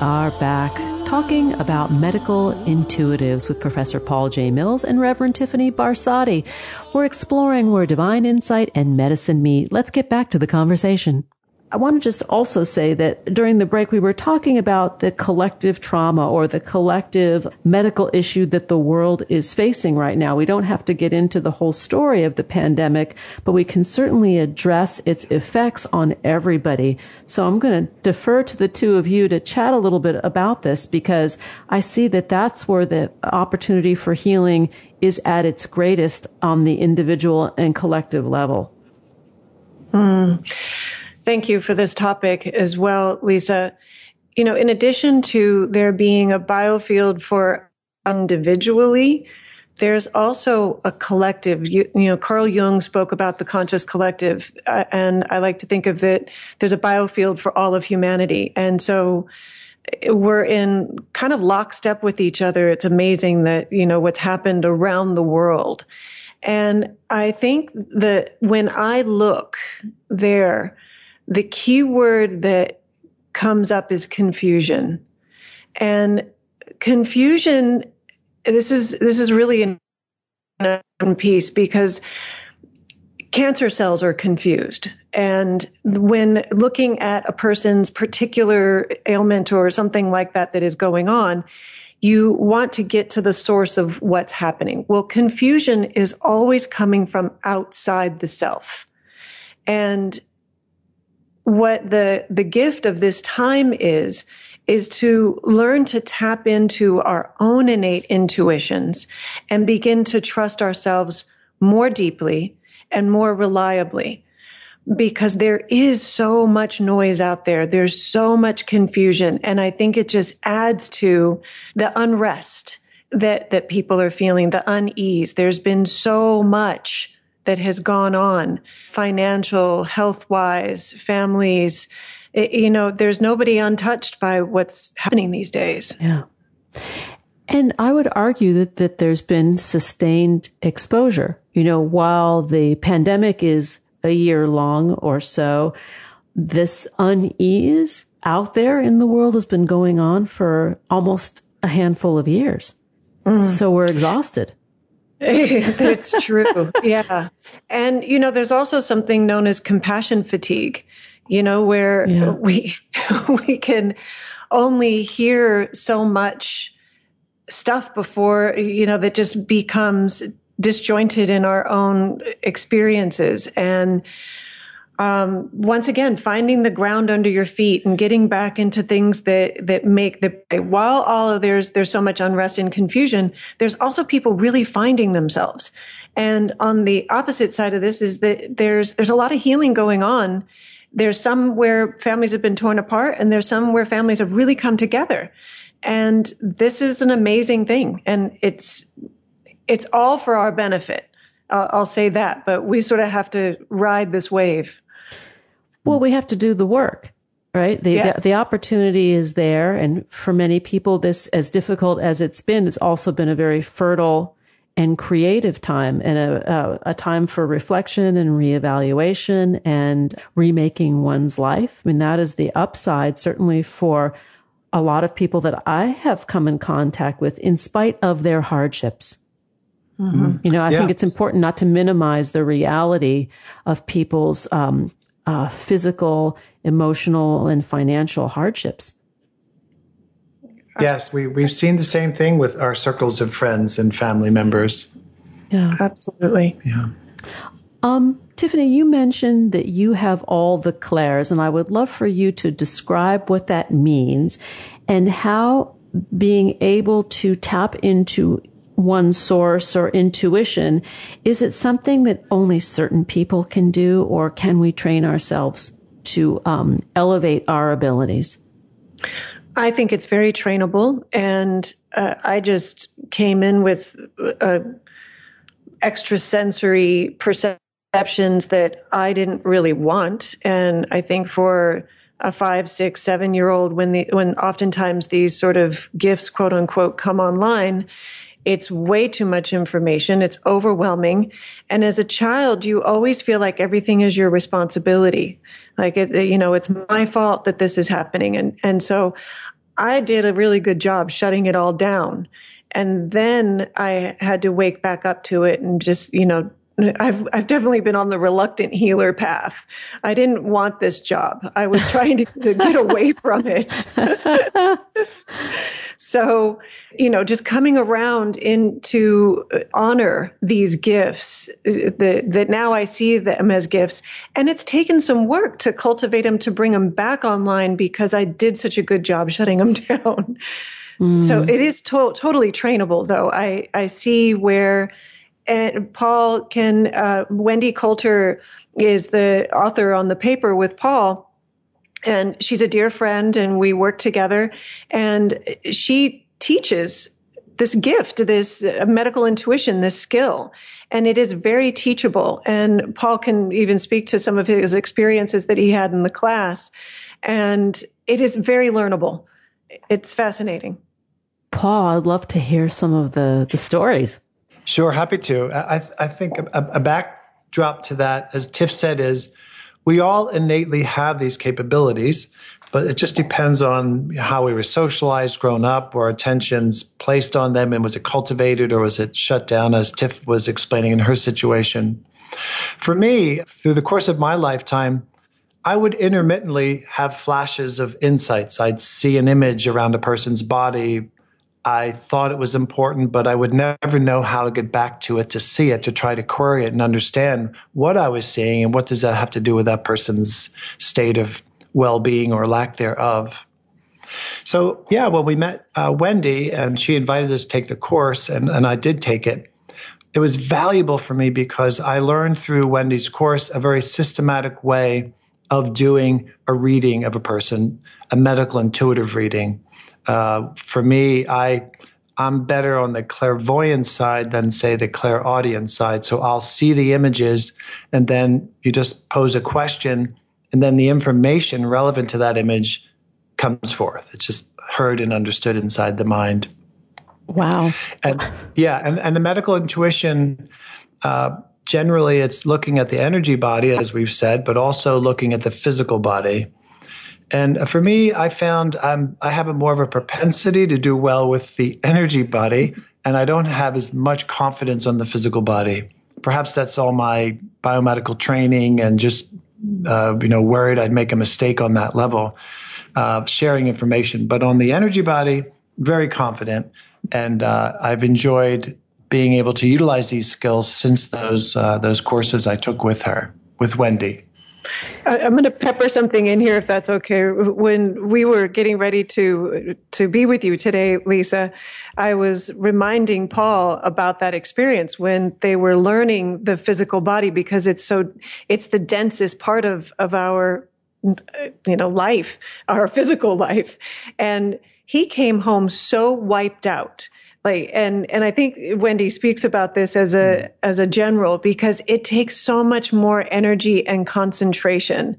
Are back talking about medical intuitives with Professor Paul J. Mills and Reverend Tiffany Barsotti. We're exploring where divine insight and medicine meet. Let's get back to the conversation. I want to just also say that during the break, we were talking about the collective trauma or the collective medical issue that the world is facing right now. We don't have to get into the whole story of the pandemic, but we can certainly address its effects on everybody. So I'm going to defer to the two of you to chat a little bit about this, because I see that that's where the opportunity for healing is at its greatest, on the individual and collective level. Thank you for this topic as well, Lisa. You know, in addition to there being a biofield for individually, there's also a collective. You know, Carl Jung spoke about the conscious collective, and I like to think of it, there's a biofield for all of humanity. And so we're in kind of lockstep with each other. It's amazing that, you know, what's happened around the world. And I think that when I look there, the key word that comes up is confusion. And confusion, this is really an important piece, because cancer cells are confused. And when looking at a person's particular ailment or something like that is going on, you want to get to the source of what's happening. Well, confusion is always coming from outside the self. And what the gift of this time is to learn to tap into our own innate intuitions and begin to trust ourselves more deeply and more reliably, because there is so much noise out there. There's so much confusion. And I think it just adds to the unrest that people are feeling, the unease. There's been so much that has gone on, financial, health-wise, families. You know, there's nobody untouched by what's happening these days. Yeah. And I would argue that there's been sustained exposure. You know, while the pandemic is a year long or so, this unease out there in the world has been going on for almost a handful of years. So we're exhausted. That's true. Yeah. And, you know, there's also something known as compassion fatigue, you know, where we can only hear so much stuff before, you know, that just becomes disjointed in our own experiences. And once again, finding the ground under your feet and getting back into things that make while all of there's so much unrest and confusion, there's also people really finding themselves. And on the opposite side of this is that there's a lot of healing going on. There's some where families have been torn apart, and there's some where families have really come together. And this is an amazing thing. And it's all for our benefit. I'll say that, but we sort of have to ride this wave. Well, we have to do the work, right? The opportunity is there. And for many people, this, as difficult as it's been, it's also been a very fertile and creative time, and a time for reflection and reevaluation and remaking one's life. I mean, that is the upside, certainly for a lot of people that I have come in contact with, in spite of their hardships. Mm-hmm. You know, I think it's important not to minimize the reality of people's physical, emotional, and financial hardships. Yes, we've seen the same thing with our circles of friends and family members. Yeah, absolutely. Yeah. Tiffany, you mentioned that you have all the clairs, and I would love for you to describe what that means and how being able to tap into one source or intuition, is it something that only certain people can do, or can we train ourselves to elevate our abilities? I think it's very trainable, and I just came in with extrasensory perceptions that I didn't really want, and I think for a 5, 6, 7-year-old, when oftentimes these sort of gifts, quote unquote, come online, it's way too much information. It's overwhelming. And as a child, you always feel like everything is your responsibility. Like, you know, it's my fault that this is happening. And so I did a really good job shutting it all down. And then I had to wake back up to it and just, you know, I've definitely been on the reluctant healer path. I didn't want this job. I was trying to get away from it. So, just coming around into honor these gifts that now I see them as gifts. And it's taken some work to cultivate them, to bring them back online, because I did such a good job shutting them down. Mm. So it is totally trainable, though. I see where... And Paul can, Wendy Coulter is the author on the paper with Paul, and she's a dear friend and we work together, and she teaches this gift, this medical intuition, this skill, and it is very teachable. And Paul can even speak to some of his experiences that he had in the class, and it is very learnable. It's fascinating. Paul, I'd love to hear some of the stories. Sure, happy to. I think a backdrop to that, as Tiff said, is we all innately have these capabilities, but it just depends on how we were socialized, grown up, or attentions placed on them, and was it cultivated or was it shut down, as Tiff was explaining in her situation. For me, through the course of my lifetime, I would intermittently have flashes of insights. I'd see an image around a person's body. I thought it was important, but I would never know how to get back to it, to see it, to try to query it and understand what I was seeing and what does that have to do with that person's state of well-being or lack thereof. So, yeah, when we met Wendy and she invited us to take the course, and I did take it, it was valuable for me because I learned through Wendy's course a very systematic way of doing a reading of a person, a medical intuitive reading. For me, I'm better on the clairvoyant side than, say, the clairaudient side. So I'll see the images, and then you just pose a question, and then the information relevant to that image comes forth. It's just heard and understood inside the mind. Wow. And the medical intuition, generally it's looking at the energy body, as we've said, but also looking at the physical body. And for me, I found I have a more of a propensity to do well with the energy body, and I don't have as much confidence on the physical body. Perhaps that's all my biomedical training and just, worried I'd make a mistake on that level, sharing information. But on the energy body, very confident, and I've enjoyed being able to utilize these skills since those courses I took with her, with Wendy. I'm going to pepper something in here, if that's okay. When we were getting ready to be with you today, Lisa, I was reminding Paul about that experience when they were learning the physical body, because it's the densest part of our, life, our physical life. And he came home so wiped out. And I think Wendy speaks about this as a general, because it takes so much more energy and concentration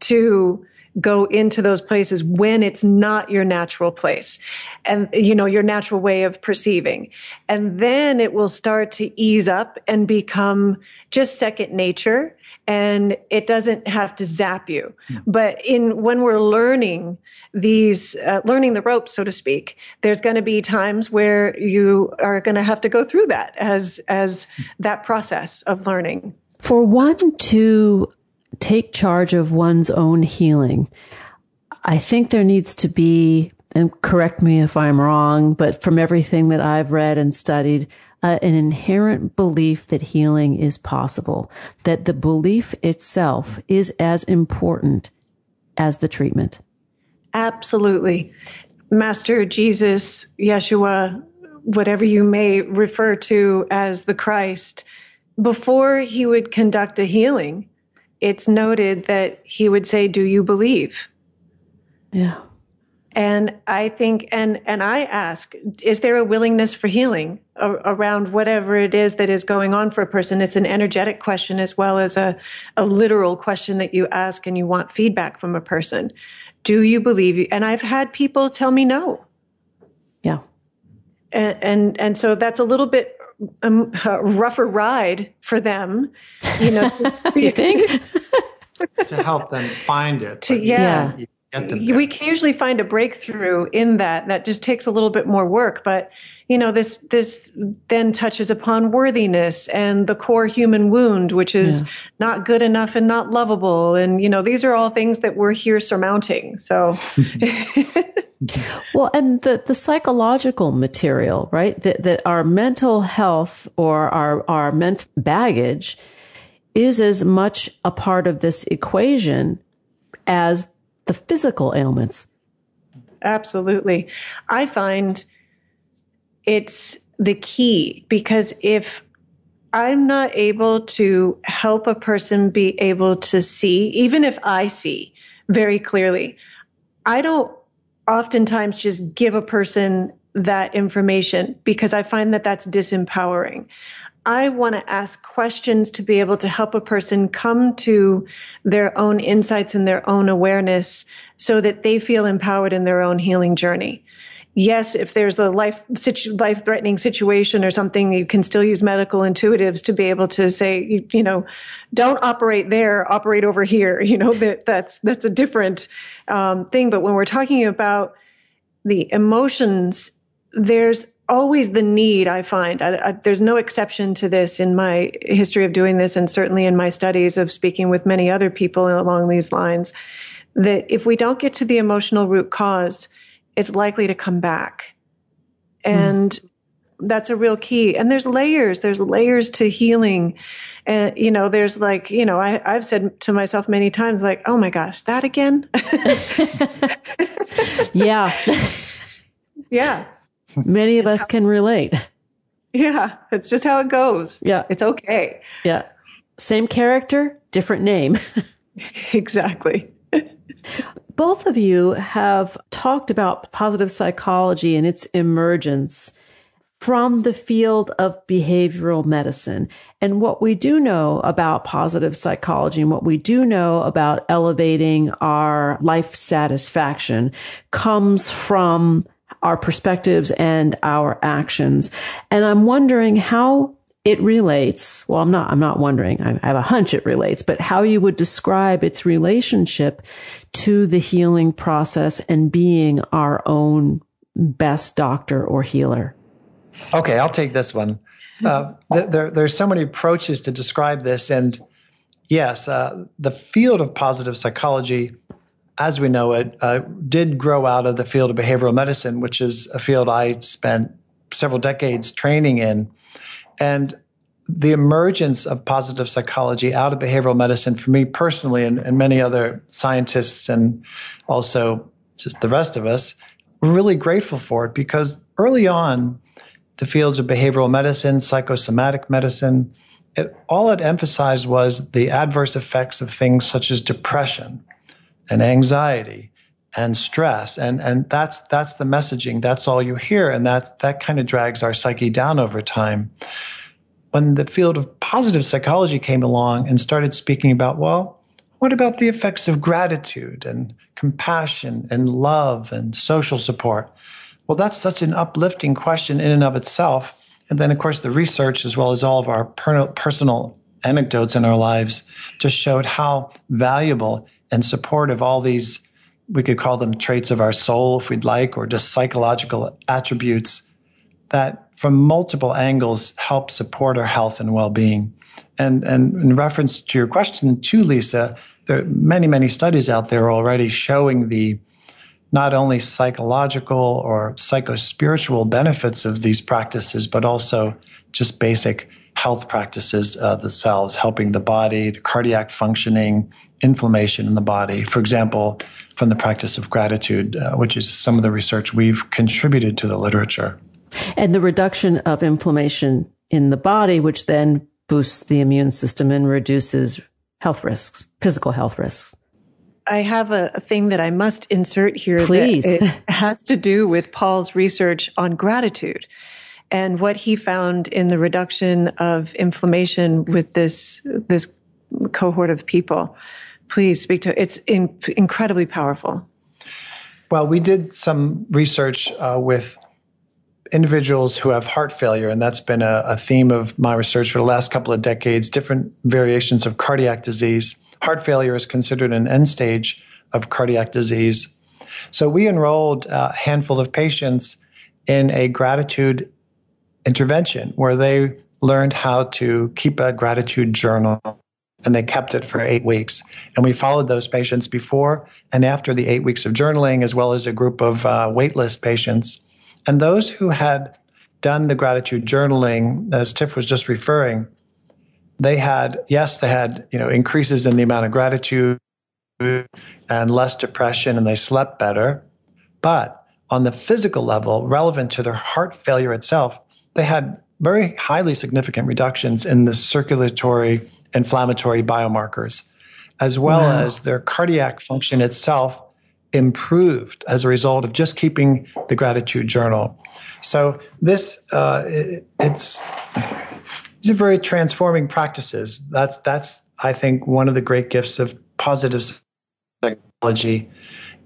to go into those places when it's not your natural place and, your natural way of perceiving. And then it will start to ease up and become just second nature, and it doesn't have to zap you. Yeah. But when we're learning learning the ropes, so to speak, there's going to be times where you are going to have to go through that as that process of learning. For one to take charge of one's own healing, I think there needs to be, and correct me if I'm wrong, but from everything that I've read and studied, an inherent belief that healing is possible, that the belief itself is as important as the treatment. Absolutely. Master Jesus, Yeshua, whatever you may refer to as the Christ, before he would conduct a healing, it's noted that he would say, "Do you believe?" Yeah. And I think, and I ask, is there a willingness for healing around whatever it is that is going on for a person? It's an energetic question as well as a literal question that you ask and you want feedback from a person. Do you believe you? And I've had people tell me no. Yeah. And so that's a little bit a rougher ride for them, to, you think? To help them find it. Yeah. get them there. We can usually find a breakthrough in that. That just takes a little bit more work. But, you know, this then touches upon worthiness and the core human wound, which is not good enough and not lovable. And, you know, these are all things that we're here surmounting. So, well, and the psychological material, right, that our mental health or our mental baggage is as much a part of this equation as the physical ailments. Absolutely. I find it's the key, because if I'm not able to help a person be able to see, even if I see very clearly, I don't oftentimes just give a person that information, because I find that that's disempowering. I want to ask questions to be able to help a person come to their own insights and their own awareness so that they feel empowered in their own healing journey. Yes, if there's a life-threatening situation or something, you can still use medical intuitives to be able to say, you know, don't operate there, operate over here. You know, that's a different thing. But when we're talking about the emotions, there's always the need, I find. There's no exception to this in my history of doing this, and certainly in my studies of speaking with many other people along these lines, that if we don't get to the emotional root cause, it's likely to come back. And that's a real key. And there's layers to healing. And, you know, there's like, you know, I've said to myself many times, like, oh my gosh, that again? Yeah. Yeah. Many of us can relate. Yeah. It's just how it goes. Yeah. It's okay. Yeah. Same character, different name. Exactly. Both of you have talked about positive psychology and its emergence from the field of behavioral medicine. And what we do know about positive psychology and what we do know about elevating our life satisfaction comes from our perspectives and our actions. And I'm wondering how it relates. Well, I'm not wondering. I have a hunch it relates, but how you would describe its relationship to the healing process and being our own best doctor or healer. Okay, I'll take this one. There's so many approaches to describe this. And yes, the field of positive psychology, as we know it, did grow out of the field of behavioral medicine, which is a field I spent several decades training in. And the emergence of positive psychology out of behavioral medicine, for me personally, and many other scientists and also just the rest of us, we're really grateful for it, because early on, the fields of behavioral medicine, psychosomatic medicine, all it emphasized was the adverse effects of things such as depression and anxiety and stress. And that's the messaging. That's all you hear. And that kind of drags our psyche down over time. When the field of positive psychology came along and started speaking about, well, what about the effects of gratitude and compassion and love and social support? Well, that's such an uplifting question in and of itself. And then, of course, the research, as well as all of our personal anecdotes in our lives, just showed how valuable and supportive all these, we could call them traits of our soul if we'd like, or just psychological attributes that from multiple angles help support our health and well-being. And in reference to your question too, Lisa, there are many, many studies out there already showing the not only psychological or psychospiritual benefits of these practices, but also just basic health practices themselves, helping the body, the cardiac functioning, inflammation in the body, for example, from the practice of gratitude, which is some of the research we've contributed to the literature. And the reduction of inflammation in the body, which then boosts the immune system and reduces health risks, physical health risks. I have a thing that I must insert here. Please. That it has to do with Paul's research on gratitude and what he found in the reduction of inflammation with this cohort of people. Please speak to it. It's incredibly powerful. Well, we did some research with individuals who have heart failure, and that's been a theme of my research for the last couple of decades, different variations of cardiac disease. Heart failure is considered an end stage of cardiac disease. So we enrolled a handful of patients in a gratitude intervention where they learned how to keep a gratitude journal, and they kept it for 8 weeks. And we followed those patients before and after the 8 weeks of journaling, as well as a group of waitlist patients. And those who had done the gratitude journaling, as Tiff was just referring, they had increases in the amount of gratitude and less depression, and they slept better. But on the physical level, relevant to their heart failure itself, they had very highly significant reductions in the circulatory inflammatory biomarkers, as well as their cardiac function itself improved as a result of just keeping the gratitude journal. So this these are very transforming practices. That's I think one of the great gifts of positive psychology.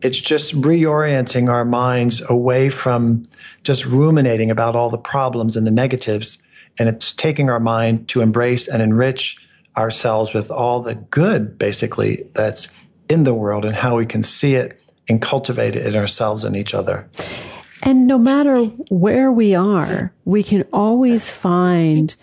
It's just reorienting our minds away from just ruminating about all the problems and the negatives, and it's taking our mind to embrace and enrich ourselves with all the good, basically, that's in the world, and how we can see it and cultivate it in ourselves and each other. And no matter where we are, we can always find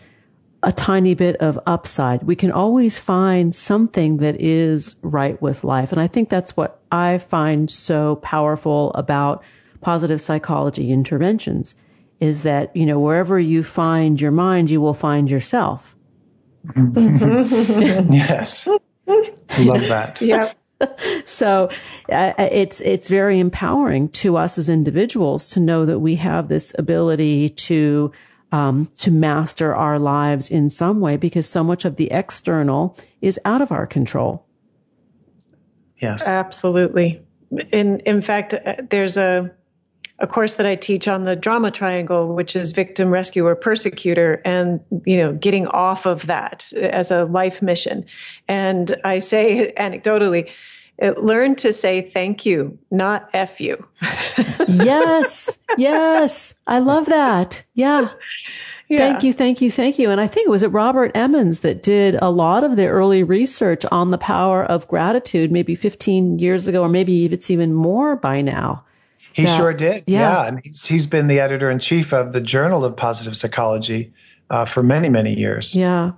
a tiny bit of upside. We can always find something that is right with life. And I think that's what I find so powerful about positive psychology interventions, is that, wherever you find your mind, you will find yourself. Yes. Love that. Yeah. So it's very empowering to us as individuals to know that we have this ability to master our lives in some way, because so much of the external is out of our control. Yes, absolutely. In fact, there's a course that I teach on the drama triangle, which is victim, rescuer, persecutor, and, getting off of that as a life mission. And I say anecdotally, learn to say thank you, not F you. Yes. I love that. Yeah. Thank you. And I think was it Robert Emmons that did a lot of the early research on the power of gratitude, maybe 15 years ago, or maybe it's even more by now. He sure did. Yeah. And he's been the editor-in-chief of the Journal of Positive Psychology for many, many years. Yeah.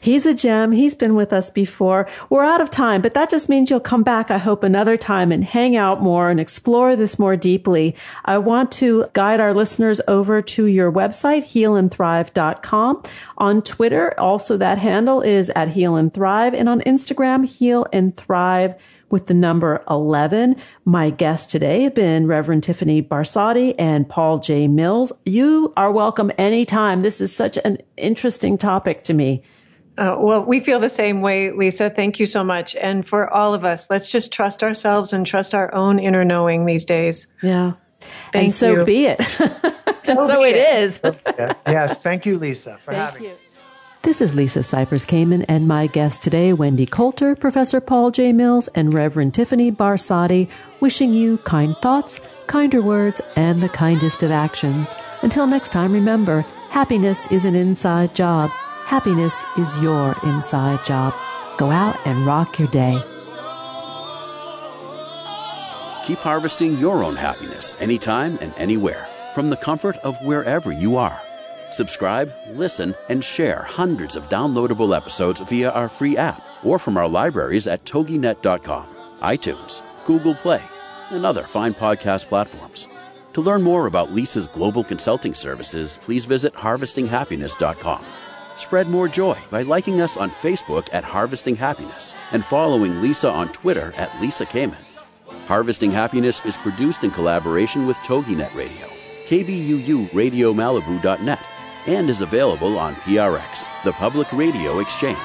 He's a gem. He's been with us before. We're out of time, but that just means you'll come back, I hope, another time and hang out more and explore this more deeply. I want to guide our listeners over to your website, healandthrive.com. On Twitter, also that handle is @healandthrive, and on Instagram, healandthrive with the number 11. My guests today have been Reverend Tiffany Barsotti and Paul J. Mills. You are welcome anytime. This is such an interesting topic to me. Well, we feel the same way, Lisa. Thank you so much. And for all of us, let's just trust ourselves and trust our own inner knowing these days. Yeah. Thank you. Be it. So it is. Okay. Yes. Thank you, Lisa, for having me. This is Lisa Cypress Kamen, and my guests today, Wendy Coulter, Professor Paul J. Mills, and Reverend Tiffany Barsotti, wishing you kind thoughts, kinder words, and the kindest of actions. Until next time, remember, happiness is an inside job. Happiness is your inside job. Go out and rock your day. Keep harvesting your own happiness anytime and anywhere from the comfort of wherever you are. Subscribe, listen, and share hundreds of downloadable episodes via our free app or from our libraries at toginet.com, iTunes, Google Play, and other fine podcast platforms. To learn more about Lisa's global consulting services, please visit harvestinghappiness.com. Spread more joy by liking us on Facebook at Harvesting Happiness and following Lisa on Twitter at Lisa Kamen. Harvesting Happiness is produced in collaboration with TogiNet Radio, KBUU RadioMalibu.net, and is available on PRX, the Public Radio Exchange.